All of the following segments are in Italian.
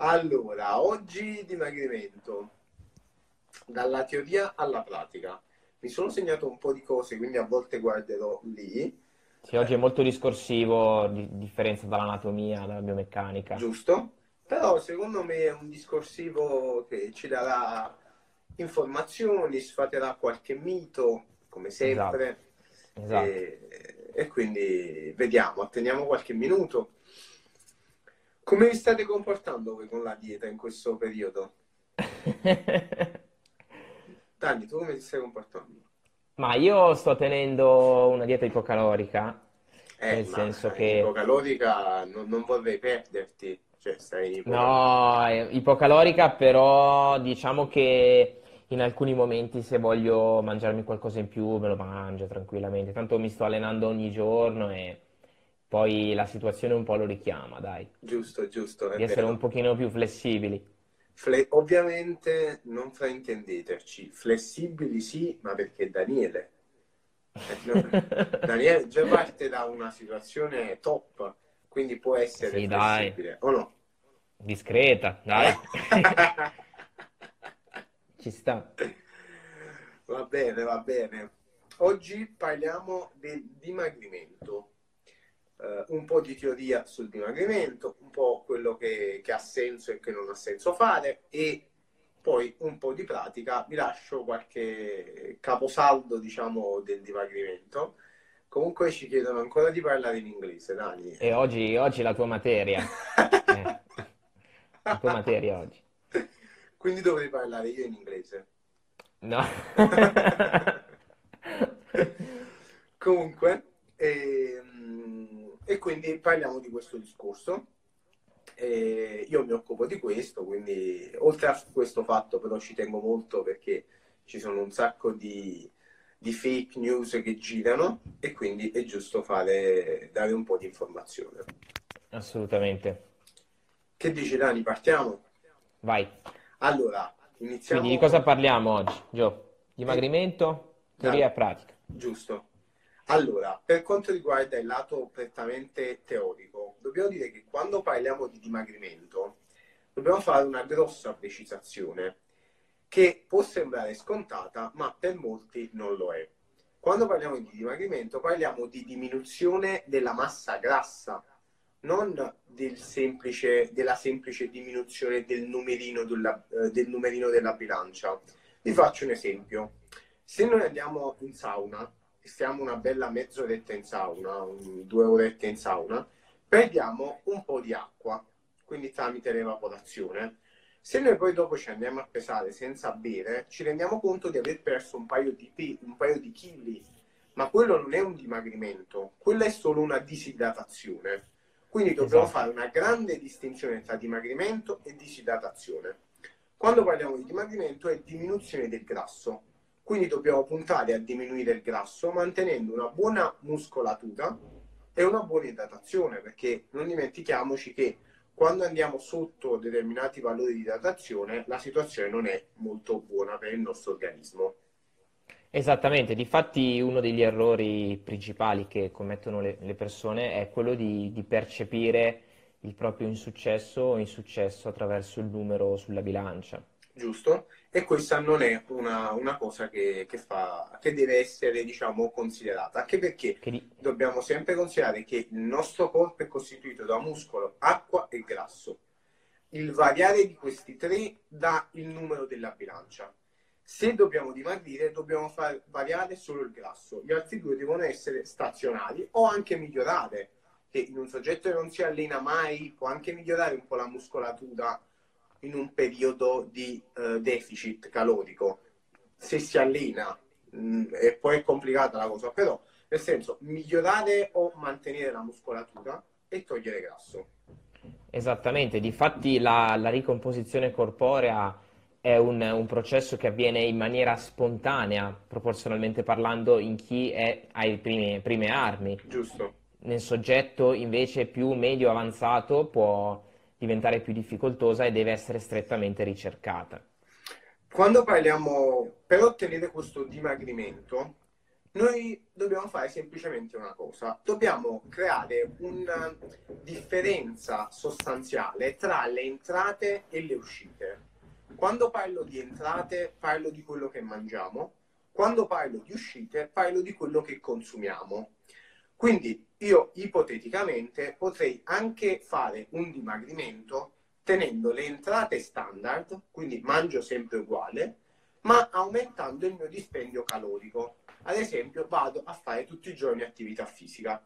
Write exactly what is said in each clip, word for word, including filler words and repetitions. Allora, oggi dimagrimento, dalla teoria alla pratica. Mi sono segnato un po' di cose, quindi a volte guarderò lì. Sì, oggi è molto discorsivo, di differenza dall'anatomia, dalla biomeccanica. Giusto, però secondo me è un discorsivo che ci darà informazioni, sfaterà qualche mito, come sempre. Esatto. Esatto. E, e quindi vediamo, atteniamo qualche minuto. Come vi state comportando voi con la dieta in questo periodo? Dani, tu come ti stai comportando? Ma io sto tenendo una dieta ipocalorica, eh, nel senso che... Ipocalorica non, non vorrei perderti, cioè stai ipocalorica. No, ipocalorica, però diciamo che in alcuni momenti se voglio mangiarmi qualcosa in più me lo mangio tranquillamente, tanto mi sto allenando ogni giorno e poi la situazione un po' lo richiama, dai. Giusto, giusto. Di essere vero. Un pochino più flessibili. Fle- ovviamente non fraintendeteci, flessibili sì, ma perché Daniele Daniele già parte da una situazione top, quindi può essere sì, flessibile, dai. O no? Discreta, dai. Ci sta. Va bene, va bene. Oggi parliamo del dimagrimento. Uh, un po' di teoria sul dimagrimento, un po' quello che, che ha senso e che non ha senso fare, e poi un po' di pratica. Vi lascio qualche caposaldo, diciamo, del dimagrimento. Comunque ci chiedono ancora di parlare in inglese, Dani. E oggi, oggi la tua materia. eh. La tua materia oggi. Quindi dovrei parlare io in inglese. No. Comunque... Ehm... E quindi parliamo di questo discorso, e io mi occupo di questo, quindi oltre a questo fatto però ci tengo molto perché ci sono un sacco di, di fake news che girano e quindi è giusto fare, dare un po' di informazione. Assolutamente. Che dici Dani, partiamo? Vai. Allora, iniziamo. Quindi di cosa parliamo oggi, Gio? Dimagrimento, teoria e pratica. Giusto. Allora, per quanto riguarda il lato prettamente teorico, dobbiamo dire che quando parliamo di dimagrimento dobbiamo fare una grossa precisazione che può sembrare scontata, ma per molti non lo è. Quando parliamo di dimagrimento parliamo di diminuzione della massa grassa, non del semplice, della semplice diminuzione del numerino della, del numerino della bilancia. Vi faccio un esempio. Se noi andiamo in sauna, stiamo una bella mezz'oretta in sauna, due orette in sauna, perdiamo un po' di acqua, quindi tramite l'evaporazione. Se noi poi dopo ci andiamo a pesare senza bere, ci rendiamo conto di aver perso un paio di, un paio di chili, ma quello non è un dimagrimento, quella è solo una disidratazione. Quindi dobbiamo esatto. fare una grande distinzione tra dimagrimento e disidratazione. Quando parliamo di dimagrimento è diminuzione del grasso. Quindi dobbiamo puntare a diminuire il grasso mantenendo una buona muscolatura e una buona idratazione, perché non dimentichiamoci che quando andiamo sotto determinati valori di idratazione la situazione non è molto buona per il nostro organismo. Esattamente, difatti uno degli errori principali che commettono le, le persone è quello di, di percepire il proprio insuccesso o insuccesso attraverso il numero sulla bilancia. Giusto? E questa non è una, una cosa che, che, fa, che deve essere, diciamo, considerata, anche perché dobbiamo sempre considerare che il nostro corpo è costituito da muscolo, acqua e grasso. Il variare di questi tre dà il numero della bilancia. Se dobbiamo dimagrire, dobbiamo far variare solo il grasso. Gli altri due devono essere stazionari o anche migliorare, che in un soggetto che non si allena mai può anche migliorare un po' la muscolatura in un periodo di uh, deficit calorico, se si allena, mh, e poi è complicata la cosa, però nel senso migliorare o mantenere la muscolatura e togliere grasso. Esattamente, difatti la, la ricomposizione corporea è un, un processo che avviene in maniera spontanea, proporzionalmente parlando, in chi è ai prime, prime armi. Giusto. Nel soggetto invece più medio avanzato può diventare più difficoltosa e deve essere strettamente ricercata. Quando parliamo, per ottenere questo dimagrimento, Noi dobbiamo fare semplicemente una cosa, dobbiamo creare una differenza sostanziale tra le entrate e le uscite. Quando parlo di entrate, parlo di quello che mangiamo, quando parlo di uscite, parlo di quello che consumiamo. Quindi io ipoteticamente potrei anche fare un dimagrimento tenendo le entrate standard, quindi mangio sempre uguale, ma aumentando il mio dispendio calorico. Ad esempio vado a fare tutti i giorni attività fisica.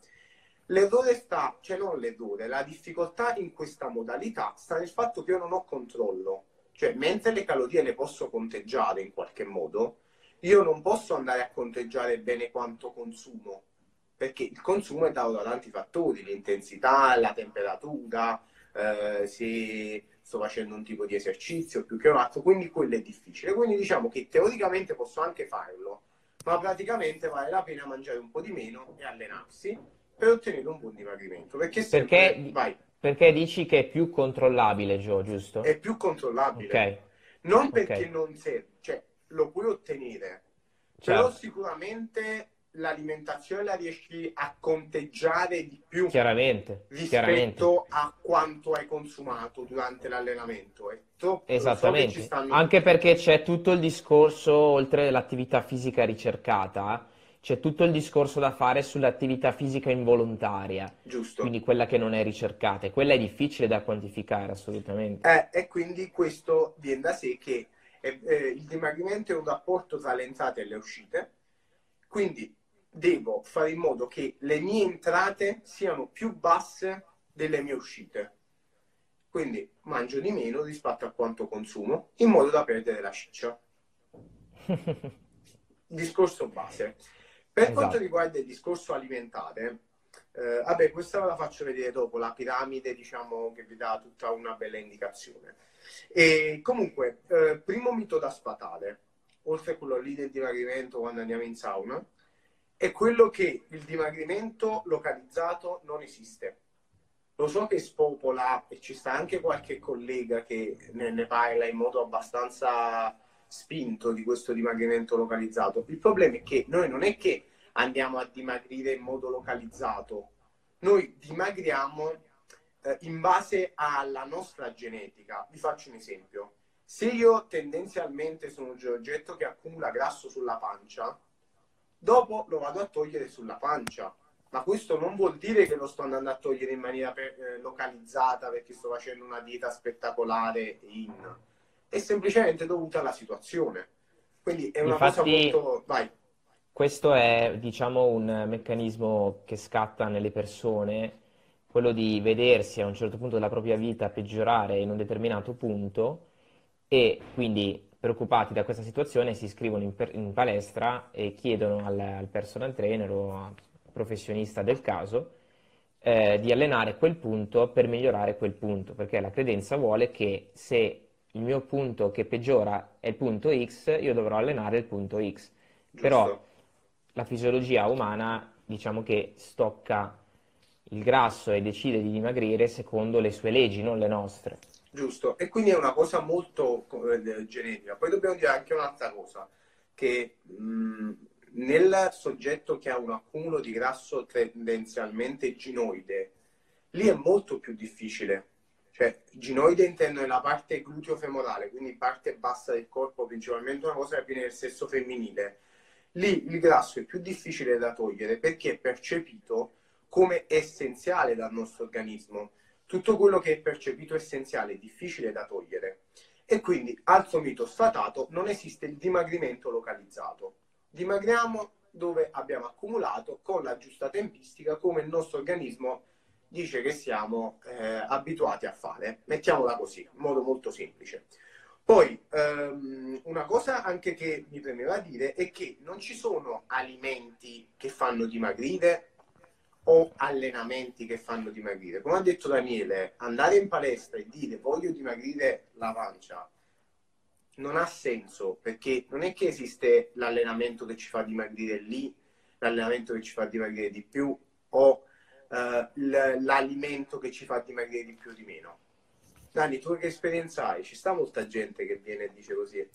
L'errore sta, cioè non l'errore, la difficoltà in questa modalità sta nel fatto che io non ho controllo. Cioè mentre le calorie le posso conteggiare in qualche modo, io non posso andare a conteggiare bene quanto consumo, perché il consumo è dato da tanti fattori, l'intensità, la temperatura, eh, se sto facendo un tipo di esercizio più che un altro, quindi quello è difficile. Quindi diciamo che teoricamente posso anche farlo, ma praticamente vale la pena mangiare un po' di meno e allenarsi per ottenere un buon dimagrimento. Perché, sempre, perché, vai. Perché dici che è più controllabile, Gio, giusto? È più controllabile. Okay. Non perché okay. non serve, cioè lo puoi ottenere, Ciao. però sicuramente l'alimentazione la riesci a conteggiare di più chiaramente, rispetto chiaramente. a quanto hai consumato durante l'allenamento. Esattamente, so stanno... anche perché c'è tutto il discorso, oltre all'attività fisica ricercata, c'è tutto il discorso da fare sull'attività fisica involontaria, giusto, quindi quella che non è ricercata, e quella è difficile da quantificare assolutamente. Eh, e quindi questo viene da sé che eh, il dimagrimento è un rapporto tra le entrate e le uscite, quindi devo fare in modo che le mie entrate siano più basse delle mie uscite. Quindi mangio di meno rispetto a quanto consumo, in modo da perdere la ciccia. Discorso base. Per esatto. quanto riguarda il discorso alimentare, eh, vabbè, questa ve la faccio vedere dopo, la piramide, diciamo, che vi dà tutta una bella indicazione. E comunque, eh, primo mito da sfatare, oltre a quello lì del dimagrimento quando andiamo in sauna, è quello che il dimagrimento localizzato non esiste. Lo so che spopola, e ci sta anche qualche collega che ne, ne parla in modo abbastanza spinto di questo dimagrimento localizzato. Il problema è che noi non è che andiamo a dimagrire in modo localizzato, noi dimagriamo eh, in base alla nostra genetica. Vi faccio un esempio. Se io tendenzialmente sono un soggetto che accumula grasso sulla pancia, dopo lo vado a togliere sulla pancia, ma questo non vuol dire che lo sto andando a togliere in maniera per, eh, localizzata perché sto facendo una dieta spettacolare, in... è semplicemente dovuta alla situazione. Quindi è una Infatti, cosa molto... Vai. Questo è, diciamo, un meccanismo che scatta nelle persone, quello di vedersi a un certo punto della propria vita peggiorare in un determinato punto e quindi... preoccupati da questa situazione, si iscrivono in, in palestra e chiedono al, al personal trainer o al professionista del caso eh, di allenare quel punto per migliorare quel punto, perché la credenza vuole che se il mio punto che peggiora è il punto X, io dovrò allenare il punto X. Giusto. Però la fisiologia umana, diciamo che stocca il grasso e decide di dimagrire secondo le sue leggi, non le nostre. Giusto, e quindi è una cosa molto eh, genetica. Poi dobbiamo dire anche un'altra cosa, che mh, nel soggetto che ha un accumulo di grasso tendenzialmente ginoide, lì è molto più difficile. Cioè, ginoide intendo nella parte gluteo-femorale, quindi parte bassa del corpo, principalmente una cosa che viene nel sesso femminile. Lì il grasso è più difficile da togliere perché è percepito come essenziale dal nostro organismo. Tutto quello che è percepito essenziale è difficile da togliere. E quindi, altro mito sfatato, non esiste il dimagrimento localizzato. Dimagriamo dove abbiamo accumulato con la giusta tempistica, come il nostro organismo dice che siamo eh, abituati a fare. Mettiamola così, in modo molto semplice. Poi, ehm, una cosa anche che mi premeva dire è che non ci sono alimenti che fanno dimagrire o allenamenti che fanno dimagrire. Come ha detto Daniele, andare in palestra e dire voglio dimagrire la pancia non ha senso, perché non è che esiste l'allenamento che ci fa dimagrire lì, l'allenamento che ci fa dimagrire di più o eh, l'alimento che ci fa dimagrire di più di meno. Dani, tu che esperienza hai? Ci sta molta gente che viene e dice così.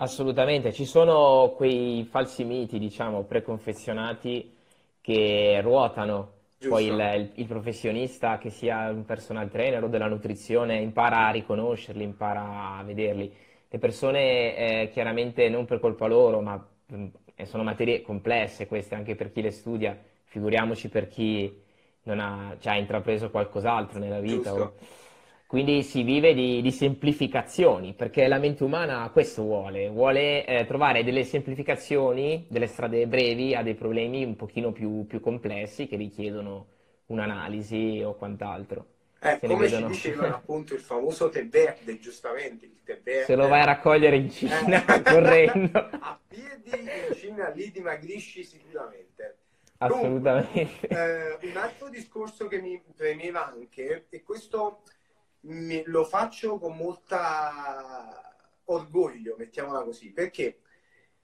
Assolutamente, ci sono quei falsi miti, diciamo, preconfezionati che ruotano. Poi il, Giusto? il- il professionista, che sia un personal trainer o della nutrizione, impara a riconoscerli, impara a vederli. Le persone, eh, chiaramente non per colpa loro, ma mh, eh, sono materie complesse queste anche per chi le studia, figuriamoci per chi non ha, cioè, ha intrapreso qualcos'altro nella vita. o- Giusto? Quindi si vive di, di semplificazioni, perché la mente umana questo vuole, vuole eh, trovare delle semplificazioni, delle strade brevi a dei problemi un pochino più, più complessi che richiedono un'analisi o quant'altro. Eh, Se ne come ci vedono, dicevano appunto il famoso tè verde, giustamente, il tè se lo vai a verde. raccogliere in Cina correndo, Eh, a piedi in Cina lì dimagrisci sicuramente. Dunque, assolutamente. eh, un altro discorso che mi premeva anche, e questo mi- lo faccio con molta orgoglio, mettiamola così, perché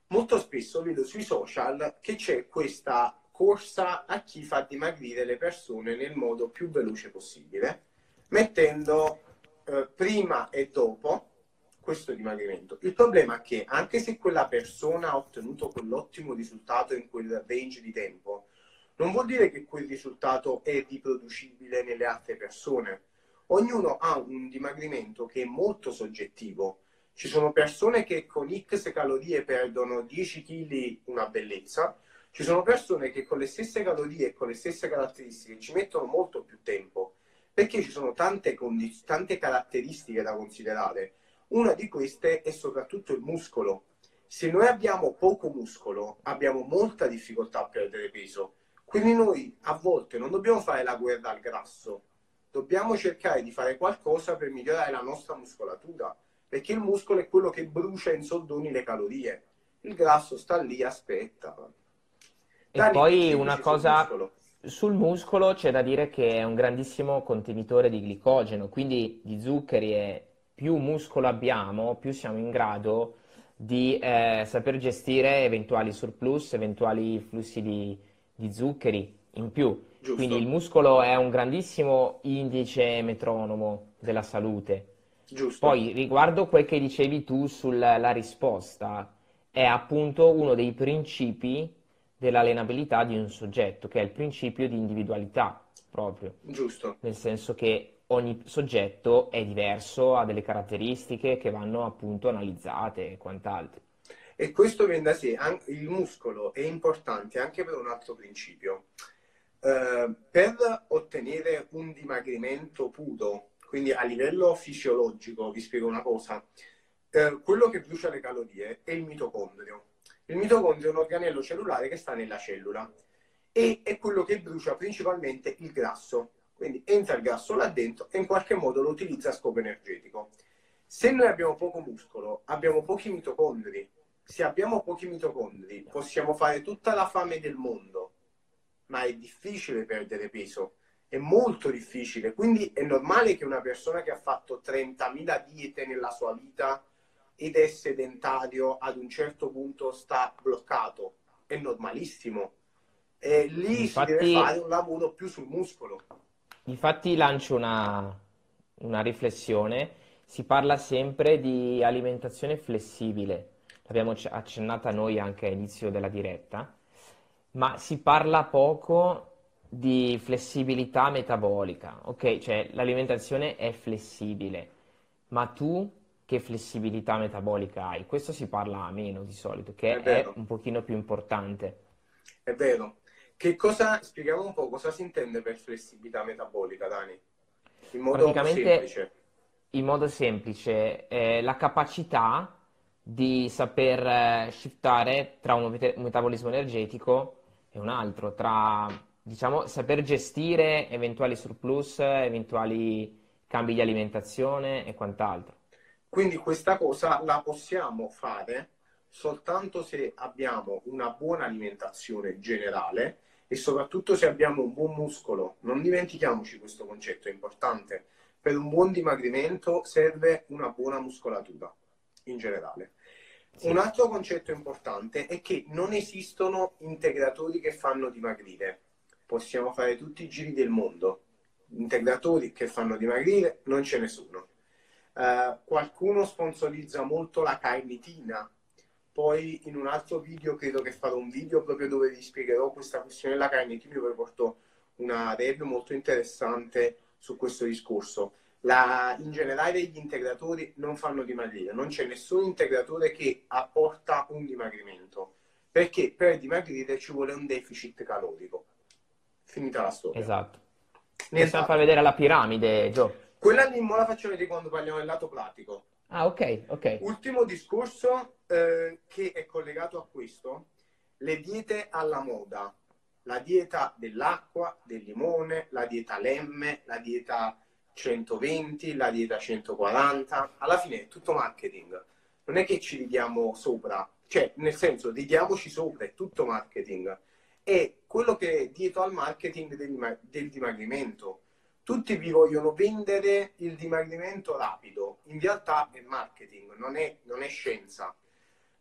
molto spesso vedo sui social che c'è questa corsa a chi fa dimagrire le persone nel modo più veloce possibile, mettendo eh, prima e dopo questo dimagrimento. Il problema è che anche se quella persona ha ottenuto quell'ottimo risultato in quel range di tempo, non vuol dire che quel risultato è riproducibile nelle altre persone. Ognuno ha un dimagrimento che è molto soggettivo. Ci sono persone che con X calorie perdono dieci chili, una bellezza. Ci sono persone che con le stesse calorie e con le stesse caratteristiche ci mettono molto più tempo, perché ci sono tante, condi- tante caratteristiche da considerare. Una di queste è soprattutto il muscolo. Se noi abbiamo poco muscolo, abbiamo molta difficoltà a perdere peso. Quindi noi a volte non dobbiamo fare la guerra al grasso, dobbiamo cercare di fare qualcosa per migliorare la nostra muscolatura, perché il muscolo è quello che brucia in soldoni le calorie. Il grasso sta lì, aspetta. E Dani, che poi ci una dici sul cosa muscolo? sul muscolo, c'è da dire che è un grandissimo contenitore di glicogeno, quindi di zuccheri, e più muscolo abbiamo, più siamo in grado di eh, saper gestire eventuali surplus, eventuali flussi di, di zuccheri in più. Quindi il Giusto, muscolo è un grandissimo indice metronomo della salute. giusto. Poi riguardo quel che dicevi tu sulla risposta, è appunto uno dei principi dell'allenabilità di un soggetto, che è il principio di individualità proprio, Giusto, nel senso che ogni soggetto è diverso, ha delle caratteristiche che vanno appunto analizzate e quant'altro. e questo viene da sé, an- il muscolo è importante anche per un altro principio. Eh, per ottenere un dimagrimento puro, quindi a livello fisiologico, vi spiego una cosa, eh, quello che brucia le calorie è il mitocondrio. Il mitocondrio è un organello cellulare che sta nella cellula e è quello che brucia principalmente il grasso. Quindi entra il grasso là dentro e in qualche modo lo utilizza a scopo energetico. Se noi abbiamo poco muscolo, abbiamo pochi mitocondri. Se abbiamo pochi mitocondri, possiamo fare tutta la fame del mondo, ma è difficile perdere peso, è molto difficile. Quindi è normale che una persona che ha fatto trentamila diete nella sua vita ed è sedentario, ad un certo punto sta bloccato. È normalissimo. E lì si deve fare Infatti, un lavoro più sul muscolo. Infatti lancio una, una riflessione, si parla sempre di alimentazione flessibile, l'abbiamo c- accennata noi anche all'inizio della diretta, ma si parla poco di flessibilità metabolica, ok? Cioè l'alimentazione è flessibile, ma tu che flessibilità metabolica hai? Questo si parla meno di solito, È che è vero, un pochino più importante. è vero. Che cosa, spieghiamo un po' cosa si intende per flessibilità metabolica, Dani, in modo Praticamente semplice. in modo semplice, eh, la capacità di saper eh, shiftare tra un mete- metabolismo energetico e un altro, tra, diciamo, saper gestire eventuali surplus, eventuali cambi di alimentazione e quant'altro. Quindi questa cosa la possiamo fare soltanto se abbiamo una buona alimentazione generale e soprattutto se abbiamo un buon muscolo. Non dimentichiamoci questo concetto, è importante. Per un buon dimagrimento serve una buona muscolatura in generale. Un Sì. altro concetto importante è che non esistono integratori che fanno dimagrire. Possiamo fare tutti i giri del mondo. Integratori che fanno dimagrire non ce ne sono. Eh, qualcuno sponsorizza molto la carnitina, Poi in un altro video credo che farò un video proprio dove vi spiegherò questa questione della carne chimica, vi porto una review molto interessante su questo discorso. La, in generale gli integratori non fanno dimagrire, non c'è nessun integratore che apporta un dimagrimento, perché per dimagrire ci vuole un deficit calorico. Finita la storia. Esatto. Possiamo far vedere la piramide, Gio. Quella lì mo la faccio vedere quando parliamo del lato pratico. Ah, ok, ok. Ultimo discorso eh, che è collegato a questo, le diete alla moda. La dieta dell'acqua, del limone, la dieta Lemme, la dieta centoventi, la dieta centoquaranta. Alla fine è tutto marketing. Non è che ci ridiamo sopra. Cioè, nel senso, ridiamoci sopra, è tutto marketing. È quello che è dietro al marketing del, del dimagrimento. Tutti vi vogliono vendere il dimagrimento rapido. In realtà è marketing, non è, non è scienza.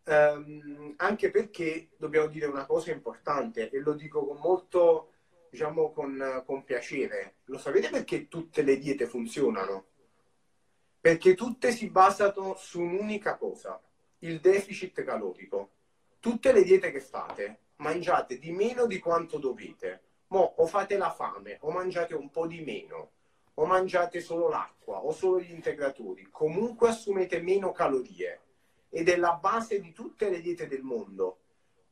Um, anche perché dobbiamo dire una cosa importante, e lo dico con molto, diciamo, con, con piacere. Lo sapete perché tutte le diete funzionano? Perché tutte si basano su un'unica cosa, il deficit calorico. Tutte le diete che fate, mangiate di meno di quanto dovete. Mo, o fate la fame, o mangiate un po' di meno, o mangiate solo l'acqua, o solo gli integratori. Comunque assumete meno calorie. Ed è la base di tutte le diete del mondo.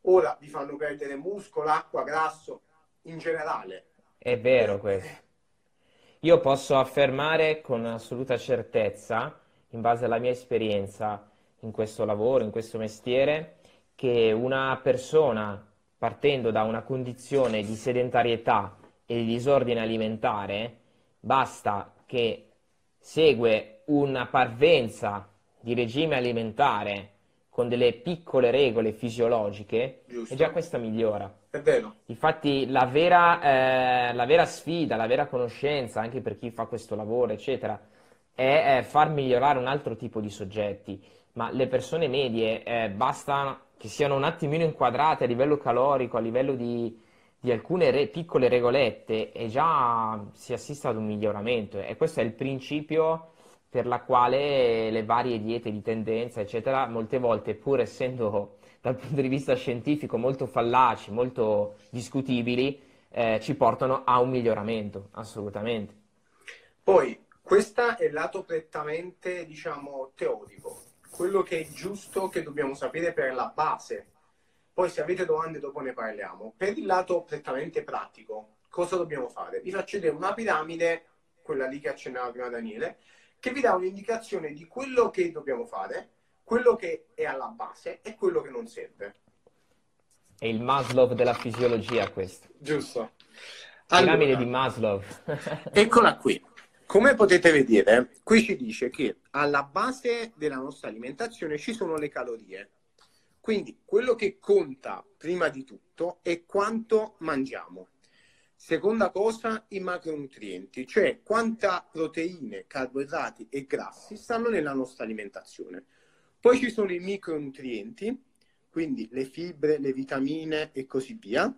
Ora vi fanno perdere muscolo, acqua, grasso, in generale. È vero questo. Io posso affermare con assoluta certezza, in base alla mia esperienza in questo lavoro, in questo mestiere, che una persona partendo da una condizione di sedentarietà e di disordine alimentare, basta che segue una parvenza di regime alimentare con delle piccole regole fisiologiche, giusto, e già questa migliora. È vero. Infatti la vera, eh, la vera sfida, la vera conoscenza, anche per chi fa questo lavoro, eccetera, è eh, far migliorare un altro tipo di soggetti. Ma le persone medie eh, basta che siano un attimino inquadrate a livello calorico, a livello di, di alcune re, piccole regolette, e già si assiste ad un miglioramento. E questo è il principio per la quale le varie diete di tendenza, eccetera, molte volte, pur essendo dal punto di vista scientifico molto fallaci, molto discutibili, eh, ci portano a un miglioramento, assolutamente. Poi, questo è il lato prettamente, diciamo, teorico, quello che è giusto, che dobbiamo sapere per la base. Poi, se avete domande, dopo ne parliamo. Per il lato prettamente pratico, cosa dobbiamo fare? Vi faccio vedere una piramide, quella lì che accennava prima Daniele, che vi dà un'indicazione di quello che dobbiamo fare, quello che è alla base e quello che non serve. È il Maslow della fisiologia questo. Giusto. Allora, piramide di Maslow. Eccola qui. Come potete vedere, qui ci dice che alla base della nostra alimentazione ci sono le calorie. Quindi quello che conta prima di tutto è quanto mangiamo. Seconda cosa, i macronutrienti, cioè quanta proteine, carboidrati e grassi stanno nella nostra alimentazione. Poi ci sono i micronutrienti, quindi le fibre, le vitamine e così via.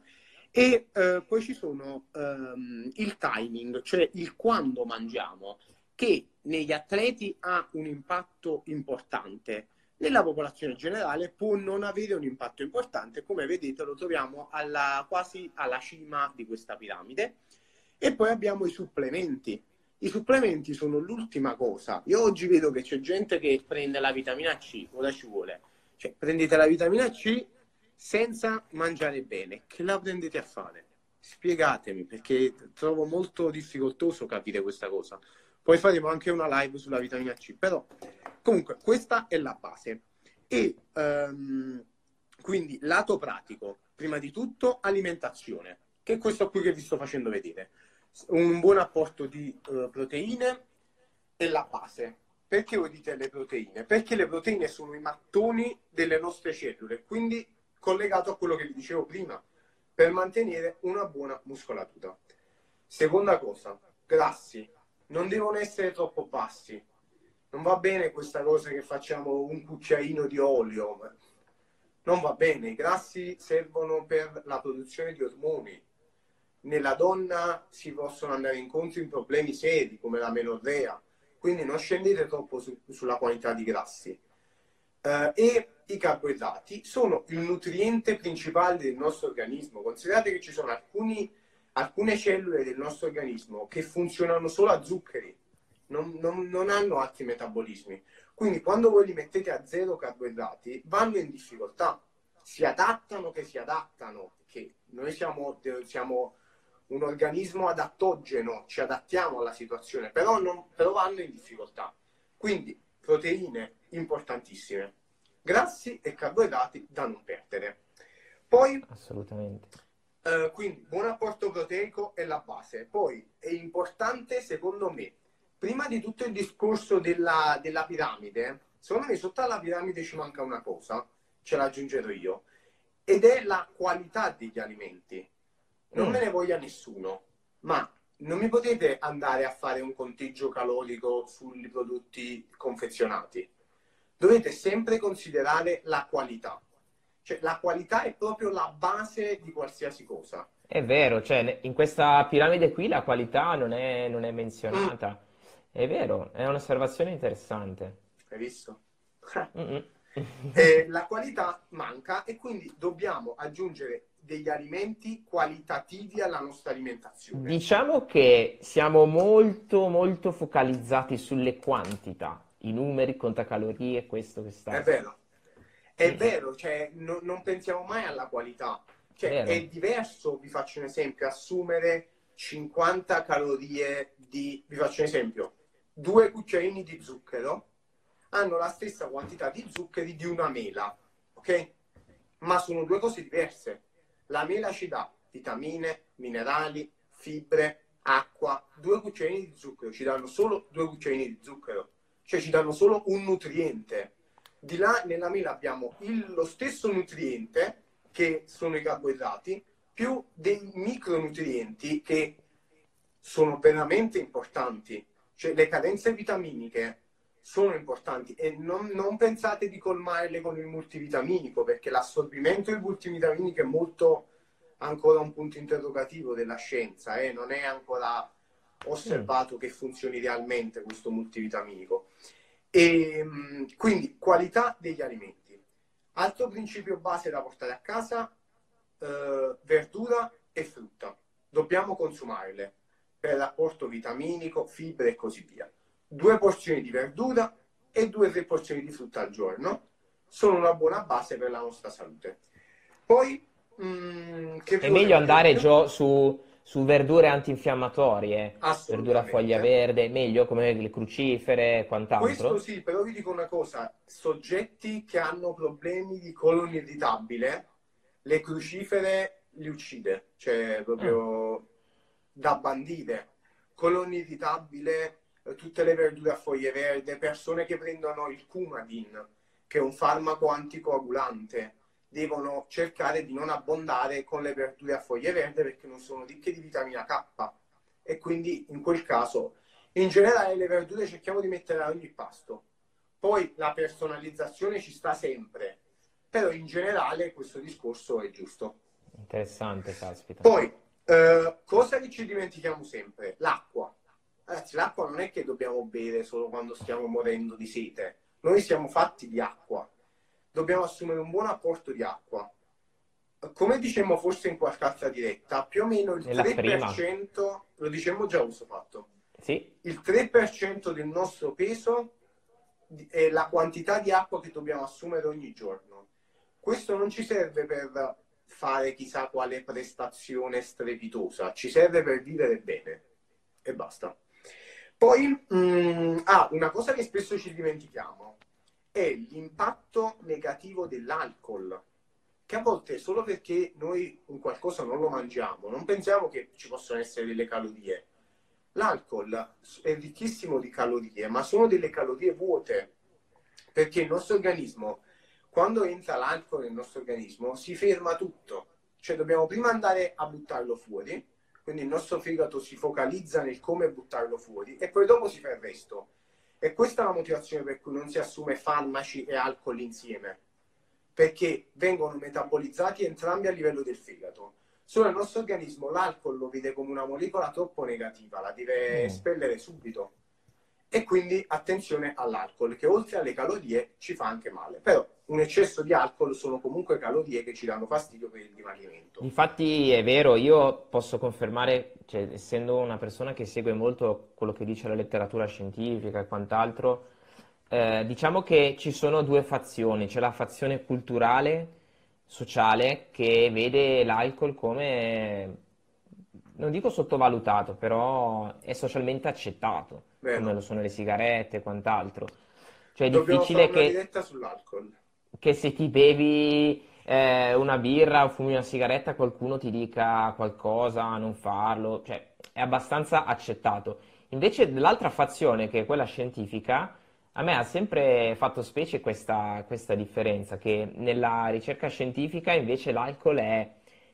E eh, poi ci sono ehm, il timing, cioè il quando mangiamo, che negli atleti ha un impatto importante. Nella popolazione generale può non avere un impatto importante, come vedete lo troviamo alla, quasi alla cima di questa piramide. E poi abbiamo i supplementi. I supplementi sono l'ultima cosa. Io oggi vedo che c'è gente che prende la vitamina C, ora ci vuole. Cioè, prendete la vitamina C senza mangiare bene. Che la prendete a fare? Spiegatemi, perché trovo molto difficoltoso capire questa cosa. Poi faremo anche una live sulla vitamina C, però comunque questa è la base. E um, quindi lato pratico, prima di tutto alimentazione, che è questo qui che vi sto facendo vedere. Un buon apporto di uh, proteine è la base. Perché voi dite le proteine? Perché le proteine sono i mattoni delle nostre cellule, quindi collegato a quello che vi dicevo prima, per mantenere una buona muscolatura. Seconda cosa, grassi. Non devono essere troppo bassi. Non va bene questa cosa che facciamo un cucchiaino di olio. Non va bene. I grassi servono per la produzione di ormoni. Nella donna si possono andare incontro in problemi seri, come la menorrea. Quindi non scendete troppo su, sulla quantità di grassi. Eh, e i carboidrati sono il nutriente principale del nostro organismo. Considerate che ci sono alcuni, alcune cellule del nostro organismo che funzionano solo a zuccheri, non, non, non hanno altri metabolismi. Quindi quando voi li mettete a zero carboidrati vanno in difficoltà, si adattano che si adattano, perché noi siamo, siamo un organismo adattogeno, ci adattiamo alla situazione, però, non, però vanno in difficoltà. Quindi proteine importantissime, grassi e carboidrati da non perdere. Poi, assolutamente. Eh, quindi buon apporto proteico è la base. Poi è importante, secondo me, prima di tutto il discorso della, della piramide, secondo me sotto alla piramide ci manca una cosa, ce l'aggiungerò io, ed è la qualità degli alimenti. Non mm. me ne voglia nessuno, ma non mi potete andare a fare un conteggio calorico sui prodotti confezionati. Dovete sempre considerare la qualità. Cioè, la qualità è proprio la base di qualsiasi cosa. È vero, cioè, in questa piramide qui la qualità non è, non è menzionata. Mm. È vero, è un'osservazione interessante. Hai visto? eh, la qualità manca e quindi dobbiamo aggiungere degli alimenti qualitativi alla nostra alimentazione. Diciamo che siamo molto molto focalizzati sulle quantità, i numeri, contacalorie, questo che sta. È vero, è mm. vero, cioè no, non pensiamo mai alla qualità. Cioè, è, è diverso, vi faccio un esempio, assumere cinquanta calorie di, vi faccio un esempio, due cucchiaini di zucchero hanno la stessa quantità di zuccheri di una mela, ok? Ma sono due cose diverse. La mela ci dà vitamine, minerali, fibre, acqua. Due cucchiaini di zucchero ci danno solo due cucchiaini di zucchero, cioè ci danno solo un nutriente. Di là nella mela abbiamo il, lo stesso nutriente che sono i carboidrati più dei micronutrienti che sono veramente importanti, cioè le carenze vitaminiche sono importanti e non, non pensate di colmarle con il multivitaminico, perché l'assorbimento del multivitaminico è molto ancora un punto interrogativo della scienza, eh? Non è ancora osservato mm. che funzioni realmente questo multivitaminico. E quindi qualità degli alimenti. Altro principio base da portare a casa, eh, verdura e frutta, dobbiamo consumarle per l'apporto vitaminico, fibre e così via. Due porzioni di verdura e due o tre porzioni di frutta al giorno sono una buona base per la nostra salute. Poi mh, che è meglio andare Gio, su, su verdure antinfiammatorie, verdura foglia verde, meglio come le crucifere e quant'altro. Questo sì, però vi dico una cosa, soggetti che hanno problemi di colon irritabile, le crucifere li uccide, cioè proprio mm. da bandire. Colon irritabile, tutte le verdure a foglie verde, persone che prendono il Coumadin, che è un farmaco anticoagulante, devono cercare di non abbondare con le verdure a foglie verde perché non sono ricche di vitamina K. E quindi in quel caso, in generale, le verdure cerchiamo di metterle ad ogni pasto. Poi la personalizzazione ci sta sempre, però in generale questo discorso è giusto. Interessante, caspita. Poi, eh, cosa che ci dimentichiamo sempre? L'acqua. Ragazzi, l'acqua non è che dobbiamo bere solo quando stiamo morendo di sete. Noi siamo fatti di acqua. Dobbiamo assumere un buon apporto di acqua. Come dicemmo forse in qualche altra diretta, più o meno il Nella tre per cento, prima. Lo dicemmo già questo fatto, sì. Il tre per cento del nostro peso è la quantità di acqua che dobbiamo assumere ogni giorno. Questo non ci serve per fare chissà quale prestazione strepitosa, ci serve per vivere bene. E basta. Poi, mh, ah, una cosa che spesso ci dimentichiamo è l'impatto negativo dell'alcol, che a volte solo perché noi un qualcosa non lo mangiamo, non pensiamo che ci possono essere delle calorie. L'alcol è ricchissimo di calorie, ma sono delle calorie vuote, perché il nostro organismo, quando entra l'alcol nel nostro organismo, si ferma tutto. Cioè dobbiamo prima andare a buttarlo fuori, quindi il nostro fegato si focalizza nel come buttarlo fuori e poi dopo si fa il resto. E questa è la motivazione per cui non si assume farmaci e alcol insieme, perché vengono metabolizzati entrambi a livello del fegato. Solo il nostro organismo l'alcol lo vede come una molecola troppo negativa, la deve mm. espellere subito. E quindi attenzione all'alcol, che oltre alle calorie ci fa anche male. Però un eccesso di alcol sono comunque calorie che ci danno fastidio per il dimagrimento. Infatti è vero, io posso confermare, cioè, essendo una persona che segue molto quello che dice la letteratura scientifica e quant'altro, eh, diciamo che ci sono due fazioni. C'è la fazione culturale, sociale, che vede l'alcol come, non dico sottovalutato, però è socialmente accettato, vero, come lo sono le sigarette e quant'altro. Cioè è Dobbiamo difficile fare una diretta sull'alcol. Che se ti bevi eh, una birra o fumi una sigaretta qualcuno ti dica qualcosa, non farlo, cioè è abbastanza accettato. Invece l'altra fazione, che è quella scientifica, a me ha sempre fatto specie questa, questa differenza, che nella ricerca scientifica invece l'alcol è,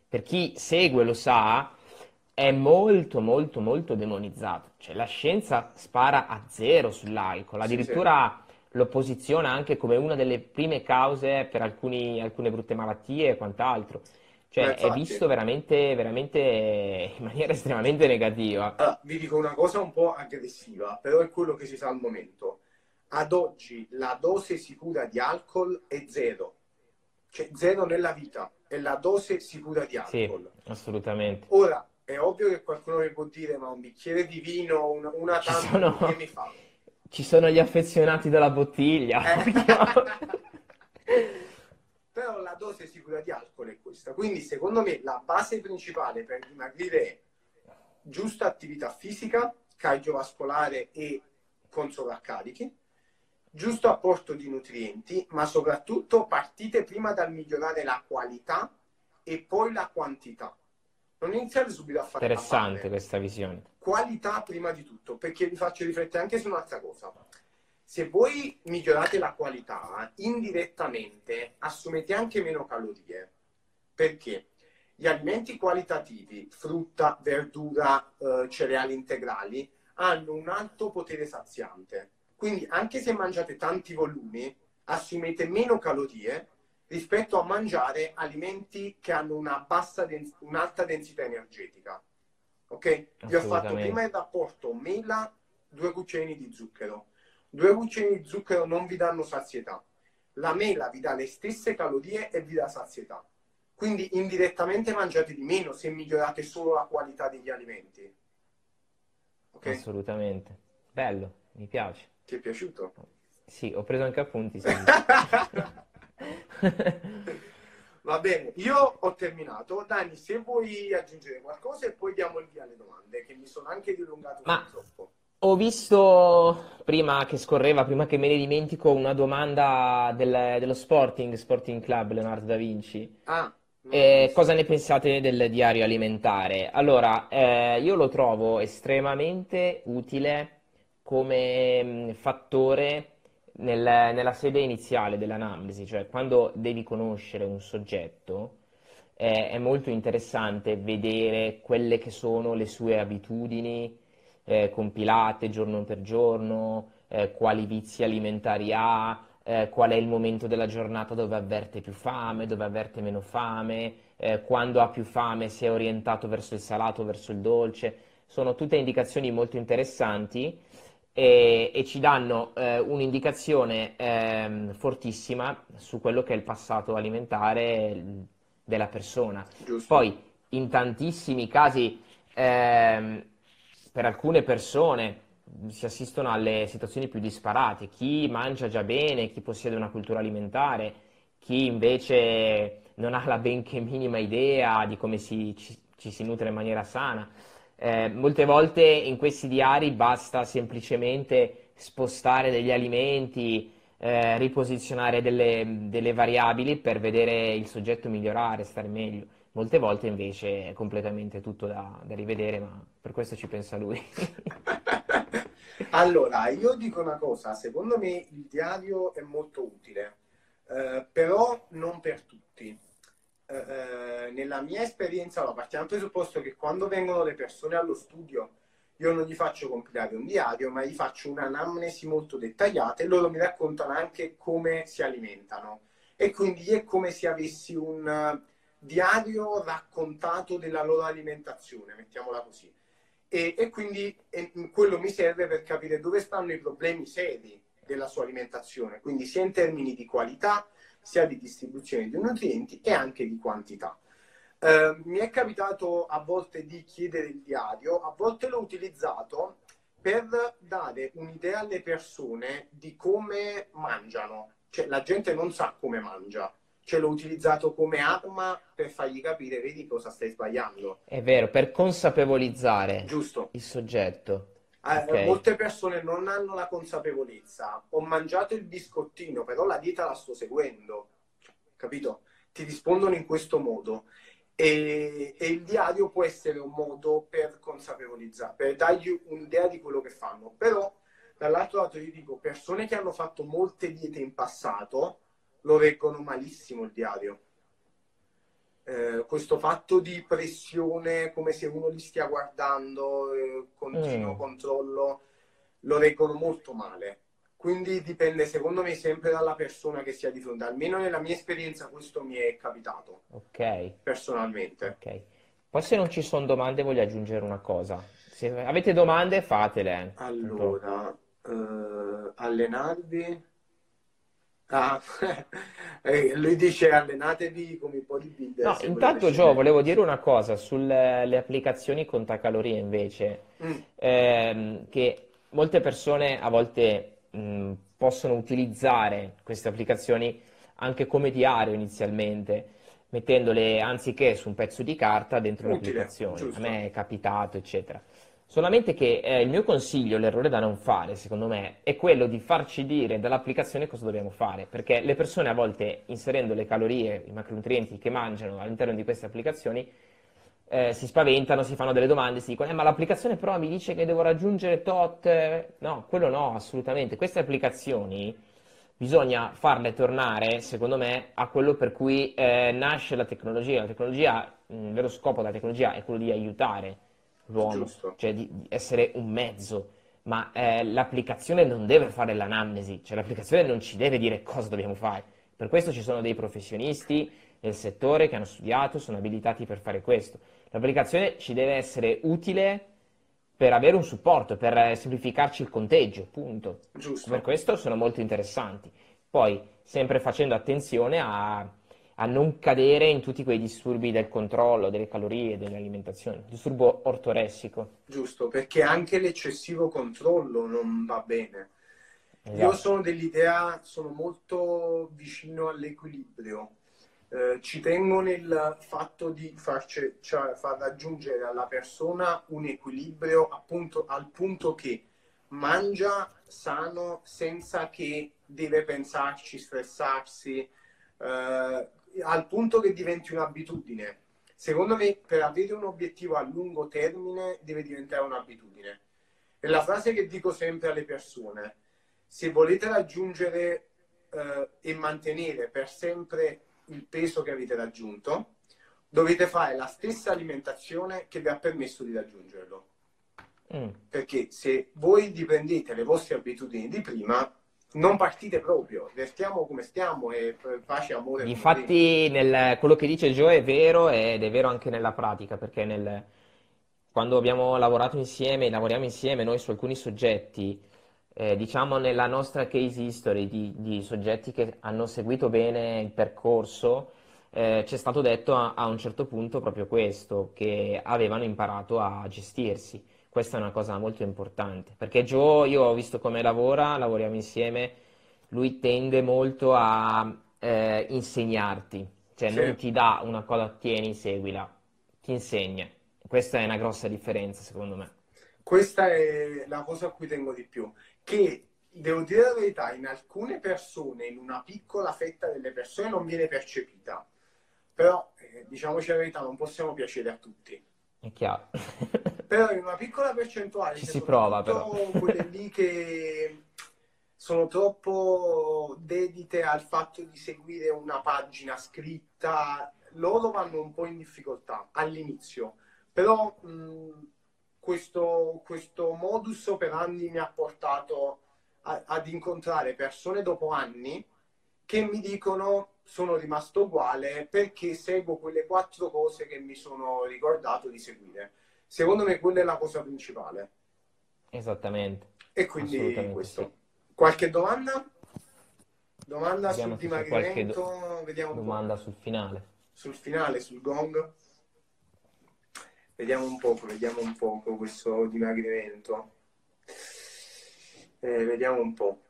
per chi segue lo sa, è molto molto molto demonizzato. Cioè la scienza spara a zero sull'alcol, addirittura sì, sì. lo posiziona anche come una delle prime cause per alcuni, alcune brutte malattie e quant'altro. Cioè è visto veramente, veramente in maniera estremamente negativa. Allora, vi dico una cosa un po' aggressiva, però è quello che si sa al momento. Ad oggi la dose sicura di alcol è zero. Cioè zero nella vita è la dose sicura di alcol. Sì, assolutamente. Ora, è ovvio che qualcuno mi può dire, ma un bicchiere di vino, una, una tanto, sono... che mi fa? Ci sono gli affezionati della bottiglia. Eh. Però la dose sicura di alcol è questa. Quindi, secondo me, la base principale per dimagrire è giusta attività fisica, cardiovascolare e con sovraccarichi, giusto apporto di nutrienti, ma soprattutto partite prima dal migliorare la qualità e poi la quantità. Non iniziare subito a fare interessante questa visione. Qualità prima di tutto, perché vi faccio riflettere anche su un'altra cosa. Se voi migliorate la qualità, indirettamente assumete anche meno calorie, perché gli alimenti qualitativi, frutta, verdura, eh, cereali integrali, hanno un alto potere saziante. Quindi anche se mangiate tanti volumi, assumete meno calorie rispetto a mangiare alimenti che hanno una bassa dens- un'alta densità energetica. Ok? Vi ho fatto prima il rapporto mela, due cucchiaini di zucchero. Due cucchiaini di zucchero non vi danno sazietà. La mela vi dà le stesse calorie e vi dà sazietà. Quindi indirettamente mangiate di meno se migliorate solo la qualità degli alimenti. Ok? Assolutamente. Bello, mi piace. Ti è piaciuto? Sì, ho preso anche appunti. Sì. Va bene, io ho terminato. Dani, se vuoi aggiungere qualcosa e poi diamo il via alle domande, che mi sono anche dilungato ma troppo. Ho visto prima che scorreva, prima che me ne dimentico, una domanda del, dello Sporting, Sporting Club Leonardo da Vinci. Ah, eh, cosa ne pensate del diario alimentare? Allora, eh, io lo trovo estremamente utile come fattore Nel, nella sede iniziale dell'anamnesi, cioè quando devi conoscere un soggetto, eh, è molto interessante vedere quelle che sono le sue abitudini eh, compilate giorno per giorno, eh, quali vizi alimentari ha, eh, qual è il momento della giornata dove avverte più fame, dove avverte meno fame, eh, quando ha più fame se è orientato verso il salato, verso il dolce. Sono tutte indicazioni molto interessanti E, e ci danno eh, un'indicazione eh, fortissima su quello che è il passato alimentare della persona. Giusto. Poi in tantissimi casi eh, per alcune persone si assistono alle situazioni più disparate: chi mangia già bene, chi possiede una cultura alimentare, chi invece non ha la benché minima idea di come si, ci, ci si nutre in maniera sana. Eh, molte volte in questi diari basta semplicemente spostare degli alimenti, eh, riposizionare delle, delle variabili per vedere il soggetto migliorare, stare meglio. Molte volte invece è completamente tutto da, da rivedere, ma per questo ci pensa lui. Allora, io dico una cosa, secondo me il diario è molto utile, eh, però non per tutti. Uh, nella mia esperienza, allora, partiamo dal presupposto che quando vengono le persone allo studio io non gli faccio compilare un diario, ma gli faccio un'anamnesi molto dettagliata e loro mi raccontano anche come si alimentano, e quindi è come se avessi un diario raccontato della loro alimentazione, mettiamola così, e, e quindi e, quello mi serve per capire dove stanno i problemi seri della sua alimentazione, quindi sia in termini di qualità sia di distribuzione di nutrienti e anche di quantità. Eh, mi è capitato a volte di chiedere il diario, a volte l'ho utilizzato per dare un'idea alle persone di come mangiano. Cioè, la gente non sa come mangia. Cioè, l'ho utilizzato come arma per fargli capire, vedi cosa stai sbagliando. È vero, per consapevolizzare Giusto. il soggetto. Eh, okay. Molte persone non hanno la consapevolezza. Ho mangiato il biscottino, però la dieta la sto seguendo. Capito? Ti rispondono in questo modo. E, e il diario può essere un modo per consapevolizzare, per dargli un'idea di quello che fanno. Però, dall'altro lato, io dico, persone che hanno fatto molte diete in passato lo reggono malissimo il diario. Eh, questo fatto di pressione, come se uno li stia guardando, eh, continuo mm. controllo, lo reggono molto male. Quindi dipende, secondo me, sempre dalla persona che sia di fronte. Almeno nella mia esperienza questo mi è capitato. Ok. Personalmente. Ok. Poi se non ci sono domande voglio aggiungere una cosa. Se avete domande fatele. Allora, eh, allenarvi. Ah, eh, lui dice allenatevi come i bodybuilder. No, intanto Gio, volevo dire una cosa sulle applicazioni contacalorie invece. Mm. Eh, che molte persone a volte... Mh, possono utilizzare queste applicazioni anche come diario inizialmente, mettendole anziché su un pezzo di carta dentro l'applicazione. A me è capitato, eccetera. Solamente che eh, il mio consiglio, l'errore da non fare, secondo me, è quello di farci dire dall'applicazione cosa dobbiamo fare, perché le persone a volte, inserendo le calorie, i macronutrienti che mangiano all'interno di queste applicazioni, Eh, si spaventano, si fanno delle domande, si dicono eh, ma l'applicazione però mi dice che devo raggiungere tot. No, quello no, assolutamente. Queste applicazioni bisogna farle tornare, secondo me, a quello per cui eh, nasce la tecnologia. La tecnologia, il vero scopo della tecnologia è quello di aiutare l'uomo, Giusto. cioè di essere un mezzo, ma eh, l'applicazione non deve fare l'anamnesi, cioè l'applicazione non ci deve dire cosa dobbiamo fare. Per questo ci sono dei professionisti nel settore che hanno studiato, sono abilitati per fare questo. L'applicazione ci deve essere utile per avere un supporto, per semplificarci il conteggio, punto. Giusto. Per questo sono molto interessanti. Poi, sempre facendo attenzione a, a non cadere in tutti quei disturbi del controllo, delle calorie, dell'alimentazione, disturbo ortoressico. Giusto, perché anche l'eccessivo controllo non va bene. Esatto. Io sono dell'idea, sono molto vicino all'equilibrio. Eh, ci tengo nel fatto di farci, cioè, far raggiungere alla persona un equilibrio, appunto, al punto che mangia sano senza che deve pensarci, stressarsi, eh, al punto che diventi un'abitudine. Secondo me, per avere un obiettivo a lungo termine deve diventare un'abitudine. È la frase che dico sempre alle persone: se volete raggiungere eh, e mantenere per sempre il peso che avete raggiunto, dovete fare la stessa alimentazione che vi ha permesso di raggiungerlo. Mm. Perché se voi riprendete le vostre abitudini di prima, non partite proprio, restiamo come stiamo e pace, amore. Infatti nel, quello che dice Gio è vero, ed è vero anche nella pratica, perché nel, quando abbiamo lavorato insieme, lavoriamo insieme noi su alcuni soggetti, Eh, diciamo nella nostra case history di, di soggetti che hanno seguito bene il percorso, eh, c'è stato detto a, a un certo punto proprio questo, che avevano imparato a gestirsi. Questa è una cosa molto importante, perché Gio, io ho visto come lavora, lavoriamo insieme, lui tende molto a eh, insegnarti, cioè sì. non ti dà una cosa, tieni, seguila, ti insegna. Questa è una grossa differenza, secondo me. Questa è la cosa a cui tengo di più, che devo dire la verità, in alcune persone, in una piccola fetta delle persone non viene percepita, però eh, diciamoci la verità, non possiamo piacere a tutti, è chiaro. Però in una piccola percentuale ci si prova, però quelle lì che sono troppo dedite al fatto di seguire una pagina scritta, loro vanno un po' in difficoltà all'inizio, però mh, Questo, questo modus operandi mi ha portato a, ad incontrare persone dopo anni che mi dicono sono rimasto uguale perché seguo quelle quattro cose che mi sono ricordato di seguire. Secondo me quella è la cosa principale. Esattamente. E quindi questo. Sì. Qualche domanda? Domanda sul dimagrimento, do vediamo un Domanda po'. sul finale. Sul finale, sul gong. Vediamo un poco, vediamo un poco questo dimagrimento. Eh, vediamo un po'.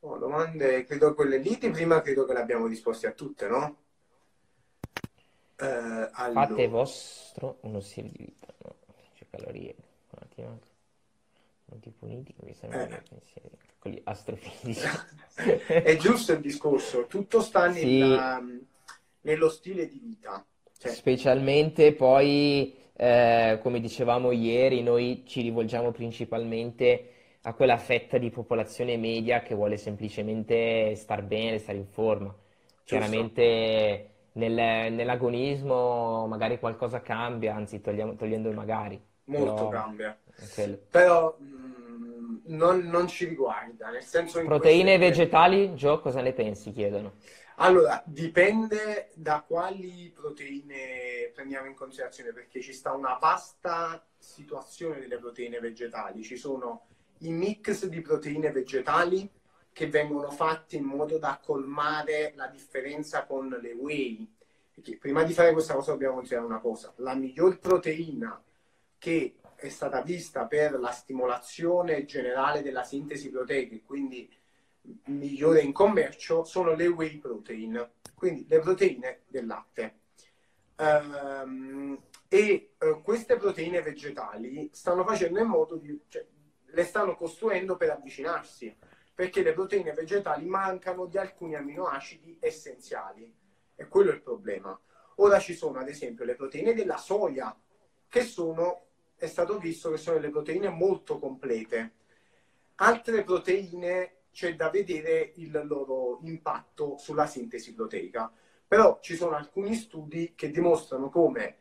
Oh, domande, credo quelle lì di prima, credo che le abbiamo disposte a tutte, no? Eh, allora. Fate vostro uno stile di vita, no? Calorie, un attimo. Molti puniti che mi sembrano eh. pensieri, quelli astrofisici. È giusto il discorso, tutto sta sì. nella, nello stile di vita. Cioè. Specialmente poi, eh, come dicevamo ieri, noi ci rivolgiamo principalmente a quella fetta di popolazione media che vuole semplicemente star bene, stare in forma. Giusto. Chiaramente nel, nell'agonismo magari qualcosa cambia, anzi togliamo, togliendo il magari. Molto però, cambia, okay. però mh, non, non ci riguarda, nel senso... Proteine vegetali, Gio, cosa ne pensi, chiedono? Allora, dipende da quali proteine prendiamo in considerazione, perché ci sta una vasta situazione delle proteine vegetali. Ci sono i mix di proteine vegetali che vengono fatti in modo da colmare la differenza con le whey. Perché prima di fare questa cosa dobbiamo considerare una cosa, la miglior proteina che è stata vista per la stimolazione generale della sintesi proteica e quindi migliore in commercio, sono le whey protein, quindi le proteine del latte. Um, e uh, queste proteine vegetali stanno facendo in modo di... Cioè, le stanno costruendo per avvicinarsi, perché le proteine vegetali mancano di alcuni aminoacidi essenziali. E quello è il problema. Ora ci sono, ad esempio, le proteine della soia, che sono, è stato visto che sono delle proteine molto complete. Altre proteine c'è da vedere il loro impatto sulla sintesi proteica, però ci sono alcuni studi che dimostrano come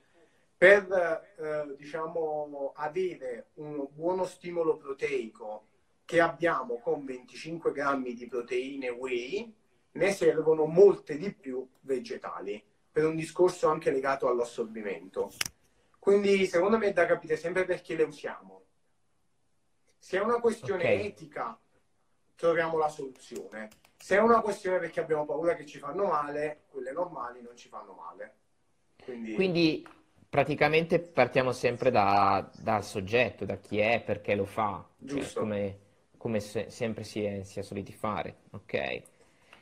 per eh, diciamo, avere un buono stimolo proteico che abbiamo con venticinque grammi di proteine whey, ne servono molte di più vegetali, per un discorso anche legato all'assorbimento. Quindi secondo me è da capire sempre perché le usiamo. Se è una questione okay. etica, troviamo la soluzione. Se è una questione perché abbiamo paura che ci fanno male, quelle normali non ci fanno male. Quindi, Quindi praticamente partiamo sempre da, dal soggetto, da chi è, perché lo fa. Giusto. Cioè, come come se, sempre si è, si è soliti fare. Ok.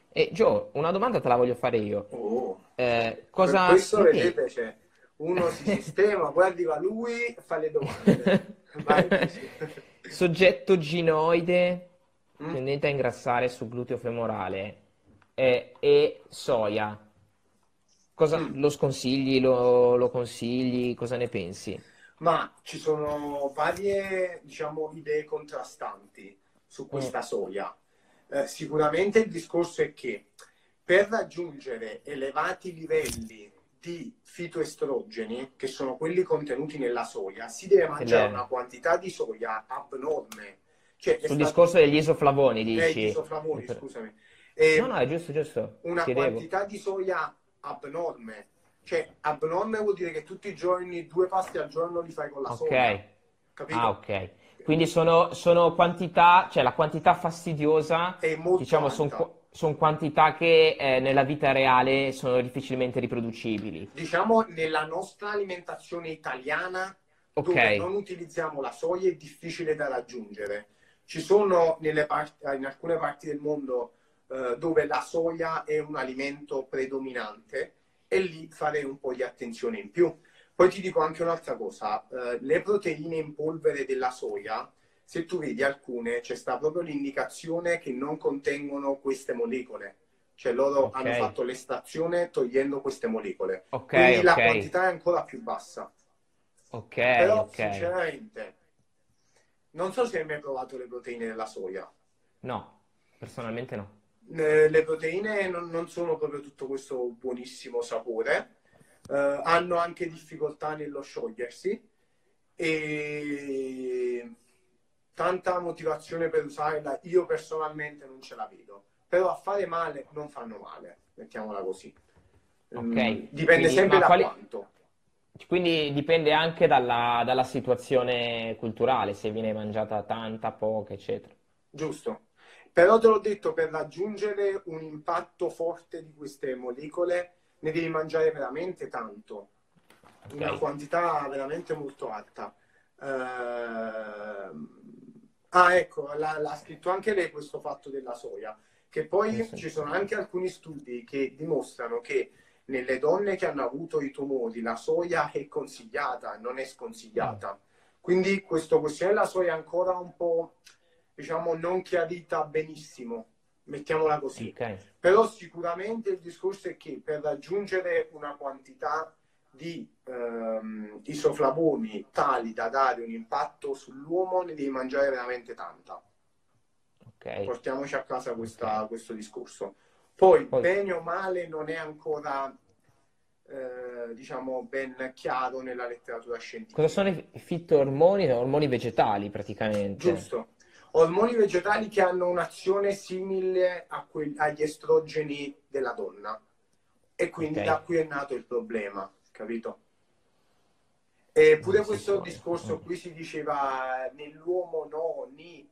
E Gio, una domanda te la voglio fare io. Oh. Eh, cosa per questo vedete c'è... Cioè... Uno si sistema, poi arriva lui e fa le domande. Vai, soggetto ginoide mm? tendente a ingrassare su gluteo femorale eh, e soia. Cosa mm. lo sconsigli? Lo, lo consigli? Cosa ne pensi? Ma ci sono varie, diciamo, idee contrastanti su questa mm. soia. Eh, sicuramente il discorso è che per raggiungere elevati livelli di fitoestrogeni, che sono quelli contenuti nella soia, si deve mangiare una quantità di soia abnorme. Cioè, sul stato... discorso degli isoflavoni, dici? Eh, gli isoflavoni, per... scusami. Eh, no, no, è giusto, giusto. Una Chiedevo. quantità di soia abnorme. Cioè, abnorme vuol dire che tutti i giorni, due pasti al giorno li fai con la okay. soia. Capito? Ah, ok. Quindi sono, sono quantità, cioè la quantità fastidiosa, è molto diciamo, sono... sono quantità che eh, nella vita reale sono difficilmente riproducibili. Diciamo nella nostra alimentazione italiana, okay. dove non utilizziamo la soia, è difficile da raggiungere. Ci sono nelle parti, in alcune parti del mondo eh, dove la soia è un alimento predominante e lì farei un po' di attenzione in più. Poi ti dico anche un'altra cosa, eh, le proteine in polvere della soia, se tu vedi alcune, c'è sta proprio l'indicazione che non contengono queste molecole. Cioè loro okay. hanno fatto l'estrazione togliendo queste molecole. Okay, Quindi okay. la quantità è ancora più bassa. Ok. Però okay. sinceramente, non so se hai mai provato le proteine della soia. No, personalmente no. Eh, le proteine non, non sono proprio tutto questo buonissimo sapore. Eh, hanno anche difficoltà nello sciogliersi. E... tanta motivazione per usarla io personalmente non ce la vedo, però a fare male non fanno male, mettiamola così. Okay. Dipende quindi, sempre da quali... quanto. Quindi dipende anche dalla, dalla situazione culturale, se viene mangiata tanta, poca, eccetera. Giusto. Però te l'ho detto, per raggiungere un impatto forte di queste molecole ne devi mangiare veramente tanto, okay. Una quantità veramente molto alta. Uh... Ah, ecco, l'ha scritto anche lei questo fatto della soia, che poi esatto. Ci sono anche alcuni studi che dimostrano che nelle donne che hanno avuto i tumori la soia è consigliata, non è sconsigliata. Quindi questa questione della soia è ancora un po'... diciamo, non chiarita benissimo, mettiamola così. Okay. Però sicuramente il discorso è che per raggiungere una quantità di ehm, isoflavoni tali da dare un impatto sull'uomo ne devi mangiare veramente tanta. Okay. Portiamoci a casa questa, okay. questo discorso. Poi, Poi, bene o male, non è ancora... Eh, diciamo ben chiaro nella letteratura scientifica. Cosa sono i fitoormoni? Ormoni vegetali praticamente. Giusto. Ormoni vegetali che hanno un'azione simile a agli estrogeni della donna e quindi okay. da qui è nato il problema, capito? Eppure questo discorso qui si diceva nell'uomo no, ni.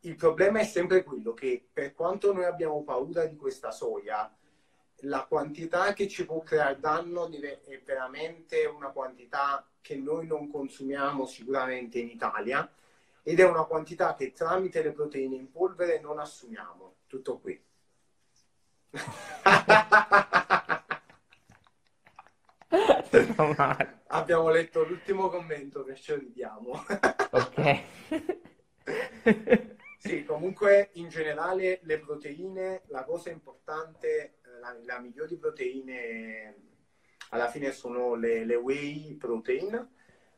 Il problema è sempre quello che per quanto noi abbiamo paura di questa soia, la quantità che ci può creare danno è veramente una quantità che noi non consumiamo sicuramente in Italia ed è una quantità che tramite le proteine in polvere non assumiamo. Tutto qui. Abbiamo letto l'ultimo commento, perciò ridiamo. Ok. Sì, comunque in generale le proteine, la cosa importante... La, la migliori proteine alla fine sono le, le whey protein,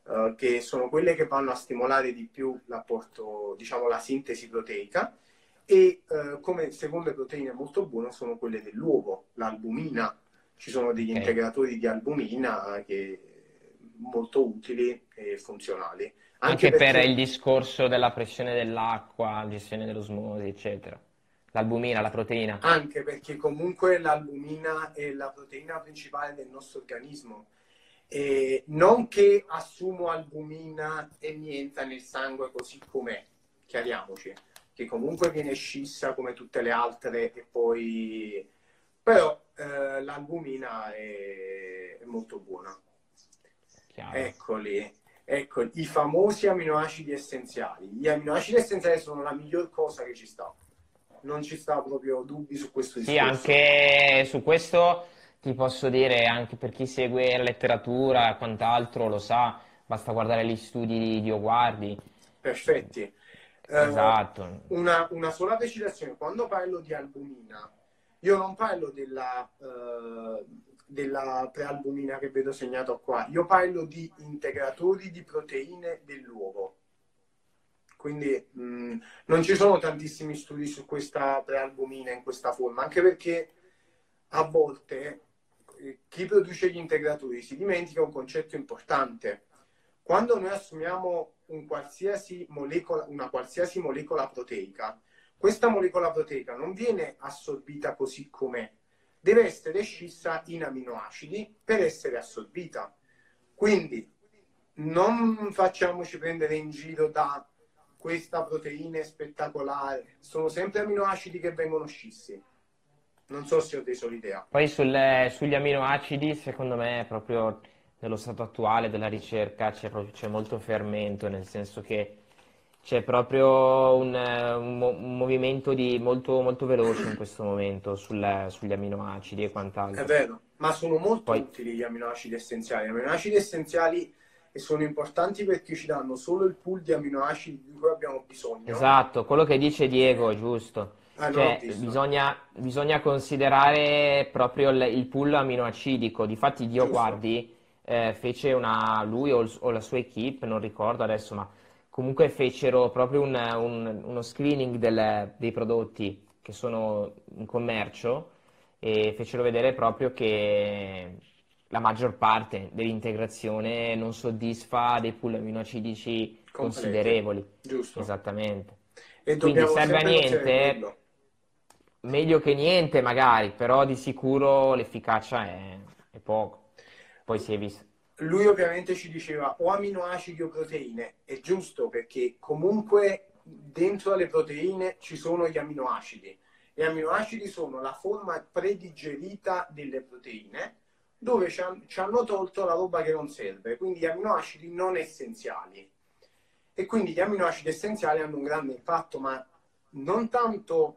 uh, che sono quelle che vanno a stimolare di più l'apporto, diciamo, la sintesi proteica. E uh, come seconde proteine molto buone sono quelle dell'uovo, l'albumina. Ci sono degli okay. integratori di albumina che molto utili e funzionali. Anche, Anche perché... per il discorso della pressione dell'acqua, gestione dell'osmosi, eccetera. L'albumina, la proteina. Anche perché comunque l'albumina è la proteina principale del nostro organismo. E non che assumo albumina e mi entra nel sangue così com'è, chiariamoci. Che comunque viene scissa come tutte le altre e poi... Però eh, l'albumina è... è molto buona. Chiaro. Eccoli. Eccoli, i famosi aminoacidi essenziali. Gli aminoacidi essenziali sono la miglior cosa che ci sta. Non ci sta proprio dubbi su questo discorso. Sì, anche su questo ti posso dire, anche per chi segue la letteratura e quant'altro lo sa, basta guardare gli studi di Dio Guardi. Perfetti. Esatto. Uh, una, una sola precisazione, quando parlo di albumina, io non parlo della, uh, della prealbumina che vedo segnato qua, io parlo di integratori di proteine dell'uovo. Quindi mh, non ci sono tantissimi studi su questa prealbumina in questa forma, anche perché a volte eh, chi produce gli integratori si dimentica un concetto importante. Quando noi assumiamo un qualsiasi molecola, una qualsiasi molecola proteica, questa molecola proteica non viene assorbita così com'è, deve essere scissa in aminoacidi per essere assorbita. Quindi non facciamoci prendere in giro da... questa proteina è spettacolare, sono sempre aminoacidi che vengono scissi. Non so se ho reso l'idea. Poi sulle, sugli aminoacidi, secondo me, proprio nello stato attuale della ricerca c'è molto fermento, nel senso che c'è proprio un, un, un movimento di molto, molto veloce in questo momento sul, sugli aminoacidi e quant'altro. È vero, ma sono molto Poi... utili gli aminoacidi essenziali. Gli aminoacidi essenziali... e sono importanti perché ci danno solo il pool di aminoacidi di cui abbiamo bisogno. Esatto, quello che dice Diego è giusto. Ah, cioè, bisogna, bisogna considerare proprio il, il pool aminoacidico. Difatti Dio giusto. Guardi eh, fece una, lui o, il, o la sua equipe, non ricordo adesso, ma comunque fecero proprio un, un, uno screening del, dei prodotti che sono in commercio e fecero vedere proprio che... la maggior parte dell'integrazione non soddisfa dei pool aminoacidici considerevoli. Giusto. Esattamente. E quindi serve a niente, meglio che niente magari, però di sicuro l'efficacia è, è poco. Poi si è visto. Lui ovviamente ci diceva o aminoacidi o proteine, è giusto perché comunque dentro alle proteine ci sono gli aminoacidi. Gli aminoacidi sono la forma predigerita delle proteine, dove ci hanno tolto la roba che non serve, quindi gli aminoacidi non essenziali. E quindi gli aminoacidi essenziali hanno un grande impatto, ma non tanto...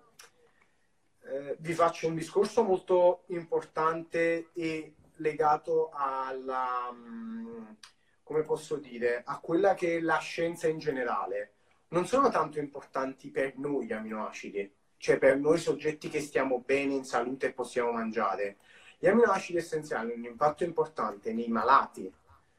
Eh, vi faccio un discorso molto importante e legato alla, come posso dire, a quella che è la scienza in generale. Non sono tanto importanti per noi gli aminoacidi, cioè per noi soggetti che stiamo bene, in salute e possiamo mangiare. Gli aminoacidi essenziali hanno un impatto importante nei malati,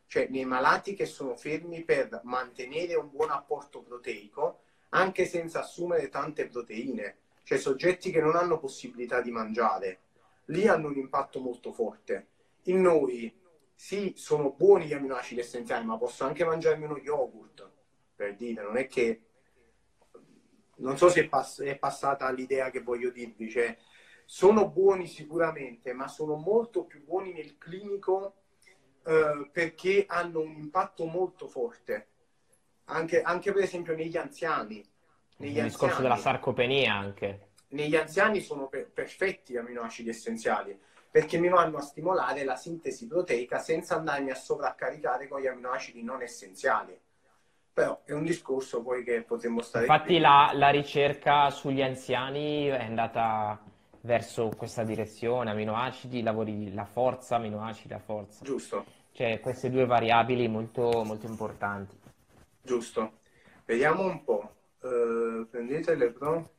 cioè nei malati che sono fermi per mantenere un buon apporto proteico anche senza assumere tante proteine. Cioè soggetti che non hanno possibilità di mangiare, lì hanno un impatto molto forte. In noi, sì, sono buoni gli aminoacidi essenziali, ma posso anche mangiarmi uno yogurt, per dire, non è che... Non so se è, pass- è passata l'idea che voglio dirvi, cioè, sono buoni sicuramente, ma sono molto più buoni nel clinico eh, perché hanno un impatto molto forte. Anche, anche per esempio negli anziani. Negli il discorso anziani, della sarcopenia anche. Negli anziani sono per perfetti gli aminoacidi essenziali, perché mi vanno a stimolare la sintesi proteica senza andarmi a sovraccaricare con gli aminoacidi non essenziali. Però è un discorso poi che potremmo stare... Infatti la, la ricerca sugli anziani è andata verso questa direzione, aminoacidi, lavori, la forza, aminoacidi, la forza. Giusto. Cioè queste due variabili molto, molto importanti. Giusto. Vediamo un po'. Uh, prendete le pro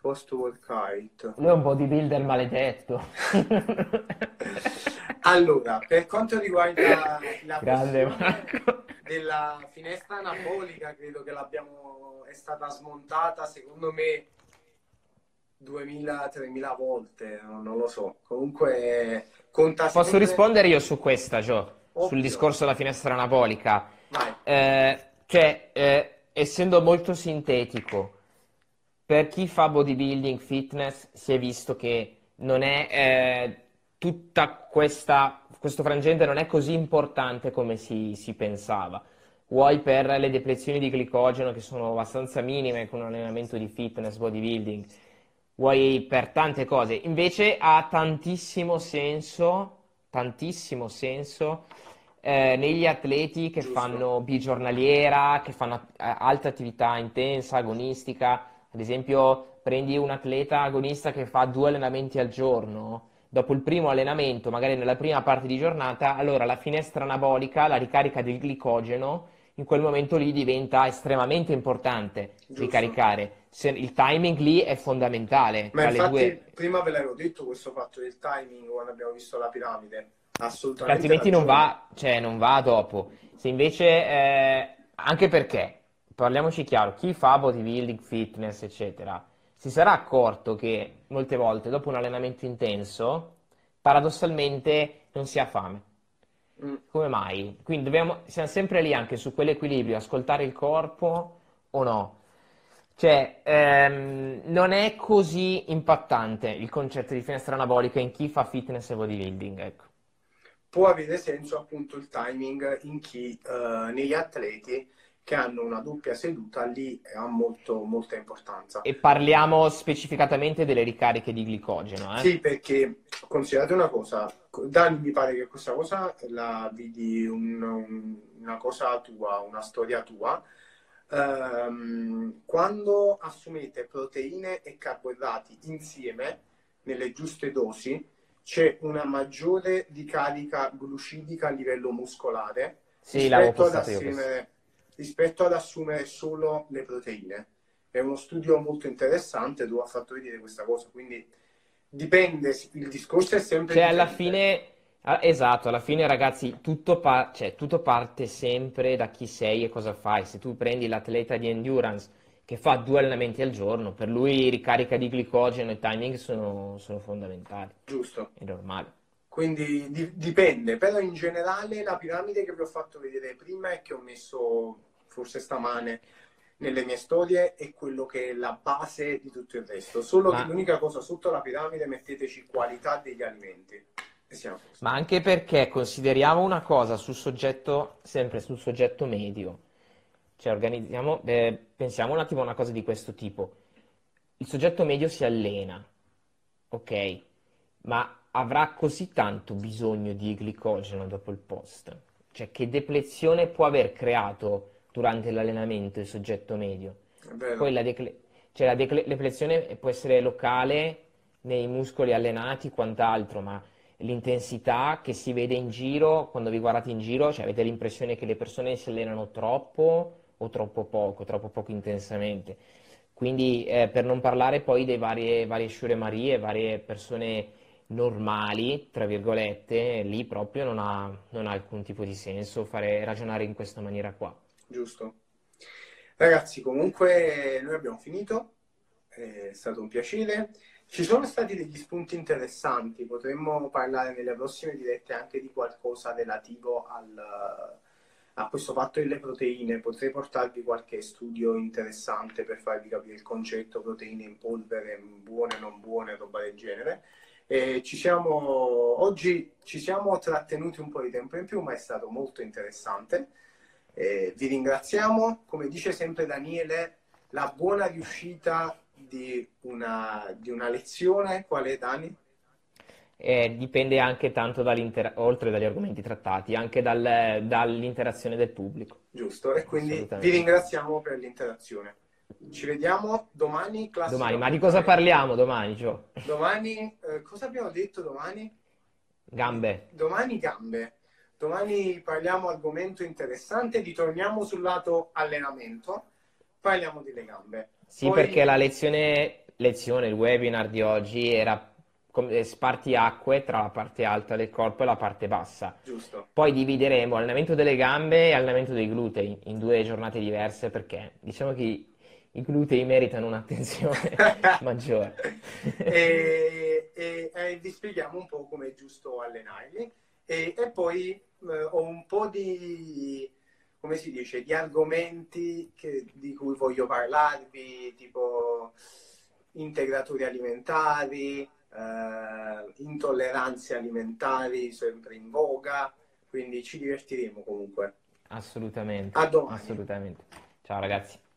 post workout. Lui è un bodybuilder maledetto. Allora, per quanto riguarda la questione della finestra anabolica, credo che l'abbiamo, è stata smontata secondo me duemila tremila volte, non, non lo so. Comunque conta. Posso sempre... rispondere io su questa, Gio? Ovvio. Sul discorso della finestra anabolica. Vai. Eh, cioè eh... Essendo molto sintetico, per chi fa bodybuilding, fitness, si è visto che non è eh, tutta questa questo frangente non è così importante come si, si pensava. Vuoi per le deplezioni di glicogeno che sono abbastanza minime con un allenamento di fitness, bodybuilding, vuoi per tante cose. Invece ha tantissimo senso, tantissimo senso, Eh, negli atleti che Giusto. fanno bigiornaliera, che fanno eh, alta attività intensa, agonistica. Ad esempio, prendi un atleta agonista che fa due allenamenti al giorno, dopo il primo allenamento, magari nella prima parte di giornata, allora la finestra anabolica, la ricarica del glicogeno, in quel momento lì diventa estremamente importante Giusto. ricaricare. Se, il timing lì è fondamentale. Ma infatti, due... prima ve l'avevo detto questo fatto del timing quando abbiamo visto la piramide. Assolutamente. Altrimenti non va, cioè non va dopo. Se invece, eh, anche perché, parliamoci chiaro, chi fa bodybuilding, fitness, eccetera, si sarà accorto che molte volte dopo un allenamento intenso, paradossalmente non si ha fame. Mm. Come mai? Quindi dobbiamo, siamo sempre lì anche su quell'equilibrio, ascoltare il corpo o no. Cioè, ehm, non è così impattante il concetto di finestra anabolica in chi fa fitness e bodybuilding, ecco. Può avere senso appunto il timing in chi, eh, negli atleti che hanno una doppia seduta, lì ha molto, molta importanza. E parliamo specificatamente delle ricariche di glicogeno. Eh? Sì, perché considerate una cosa, Dani mi pare che questa cosa la vidi un, un, una cosa tua, una storia tua. Ehm, quando assumete proteine e carboidrati insieme, nelle giuste dosi, c'è una maggiore ricarica glucidica a livello muscolare sì, rispetto, ad assumere, rispetto ad assumere solo le proteine. È uno studio molto interessante dove ha fatto vedere questa cosa, quindi dipende, il discorso è sempre... Cioè alla fine, esatto, alla fine ragazzi, tutto, pa- cioè, tutto parte sempre da chi sei e cosa fai. Se tu prendi l'atleta di endurance che fa due allenamenti al giorno, per lui ricarica di glicogeno e timing sono, sono fondamentali. Giusto. È normale. Quindi di, dipende, però in generale la piramide che vi ho fatto vedere prima e che ho messo forse stamane nelle mie storie è quello che è la base di tutto il resto. Solo Ma... che l'unica cosa sotto la piramide metteteci qualità degli alimenti. E siamo Ma anche perché consideriamo una cosa sul soggetto, sempre sul soggetto medio. Cioè organizziamo, eh, pensiamo un attimo a una cosa di questo tipo. Il soggetto medio si allena, ok? Ma avrà così tanto bisogno di glicogeno dopo il post? Cioè che deplezione può aver creato durante l'allenamento il soggetto medio? Poi la, decle- cioè la decle- deplezione può essere locale nei muscoli allenati, quant'altro, ma l'intensità che si vede in giro, quando vi guardate in giro, cioè avete l'impressione che le persone si allenano troppo o troppo poco, troppo poco intensamente. Quindi eh, per non parlare poi dei varie, varie sciuremarie, varie persone normali, tra virgolette, lì proprio non ha, non ha alcun tipo di senso fare ragionare in questa maniera qua. Giusto. Ragazzi, comunque noi abbiamo finito, è stato un piacere. Ci sono stati degli spunti interessanti, potremmo parlare nelle prossime dirette anche di qualcosa relativo al, a questo fatto delle proteine. Potrei portarvi qualche studio interessante per farvi capire il concetto proteine in polvere, buone, non buone, roba del genere. E ci siamo, oggi ci siamo trattenuti un po' di tempo in più, ma è stato molto interessante. E vi ringraziamo, come dice sempre Daniele, la buona riuscita Di una, di una lezione. Qual è, Dani? Eh, dipende anche tanto dall'inter... oltre dagli argomenti trattati, anche dal, dall'interazione del pubblico. Giusto, e quindi vi ringraziamo per l'interazione. Ci vediamo domani. Domani, ma di cosa parliamo domani, Gio? Domani, eh, cosa abbiamo detto domani? Gambe. Domani gambe. Domani parliamo argomento interessante, ritorniamo sul lato allenamento, parliamo delle gambe. Sì, poi... perché la lezione, lezione, il webinar di oggi era spartiacque tra la parte alta del corpo e la parte bassa. Giusto. Poi divideremo allenamento delle gambe e allenamento dei glutei in due giornate diverse, perché diciamo che i glutei meritano un'attenzione maggiore. E, e, e vi spieghiamo un po' come è giusto allenarli. E, e poi eh, ho un po' di... come si dice, di argomenti che, di cui voglio parlarvi, tipo integratori alimentari, eh, intolleranze alimentari, sempre in voga, quindi ci divertiremo comunque. Assolutamente. A domani. Assolutamente. Ciao ragazzi.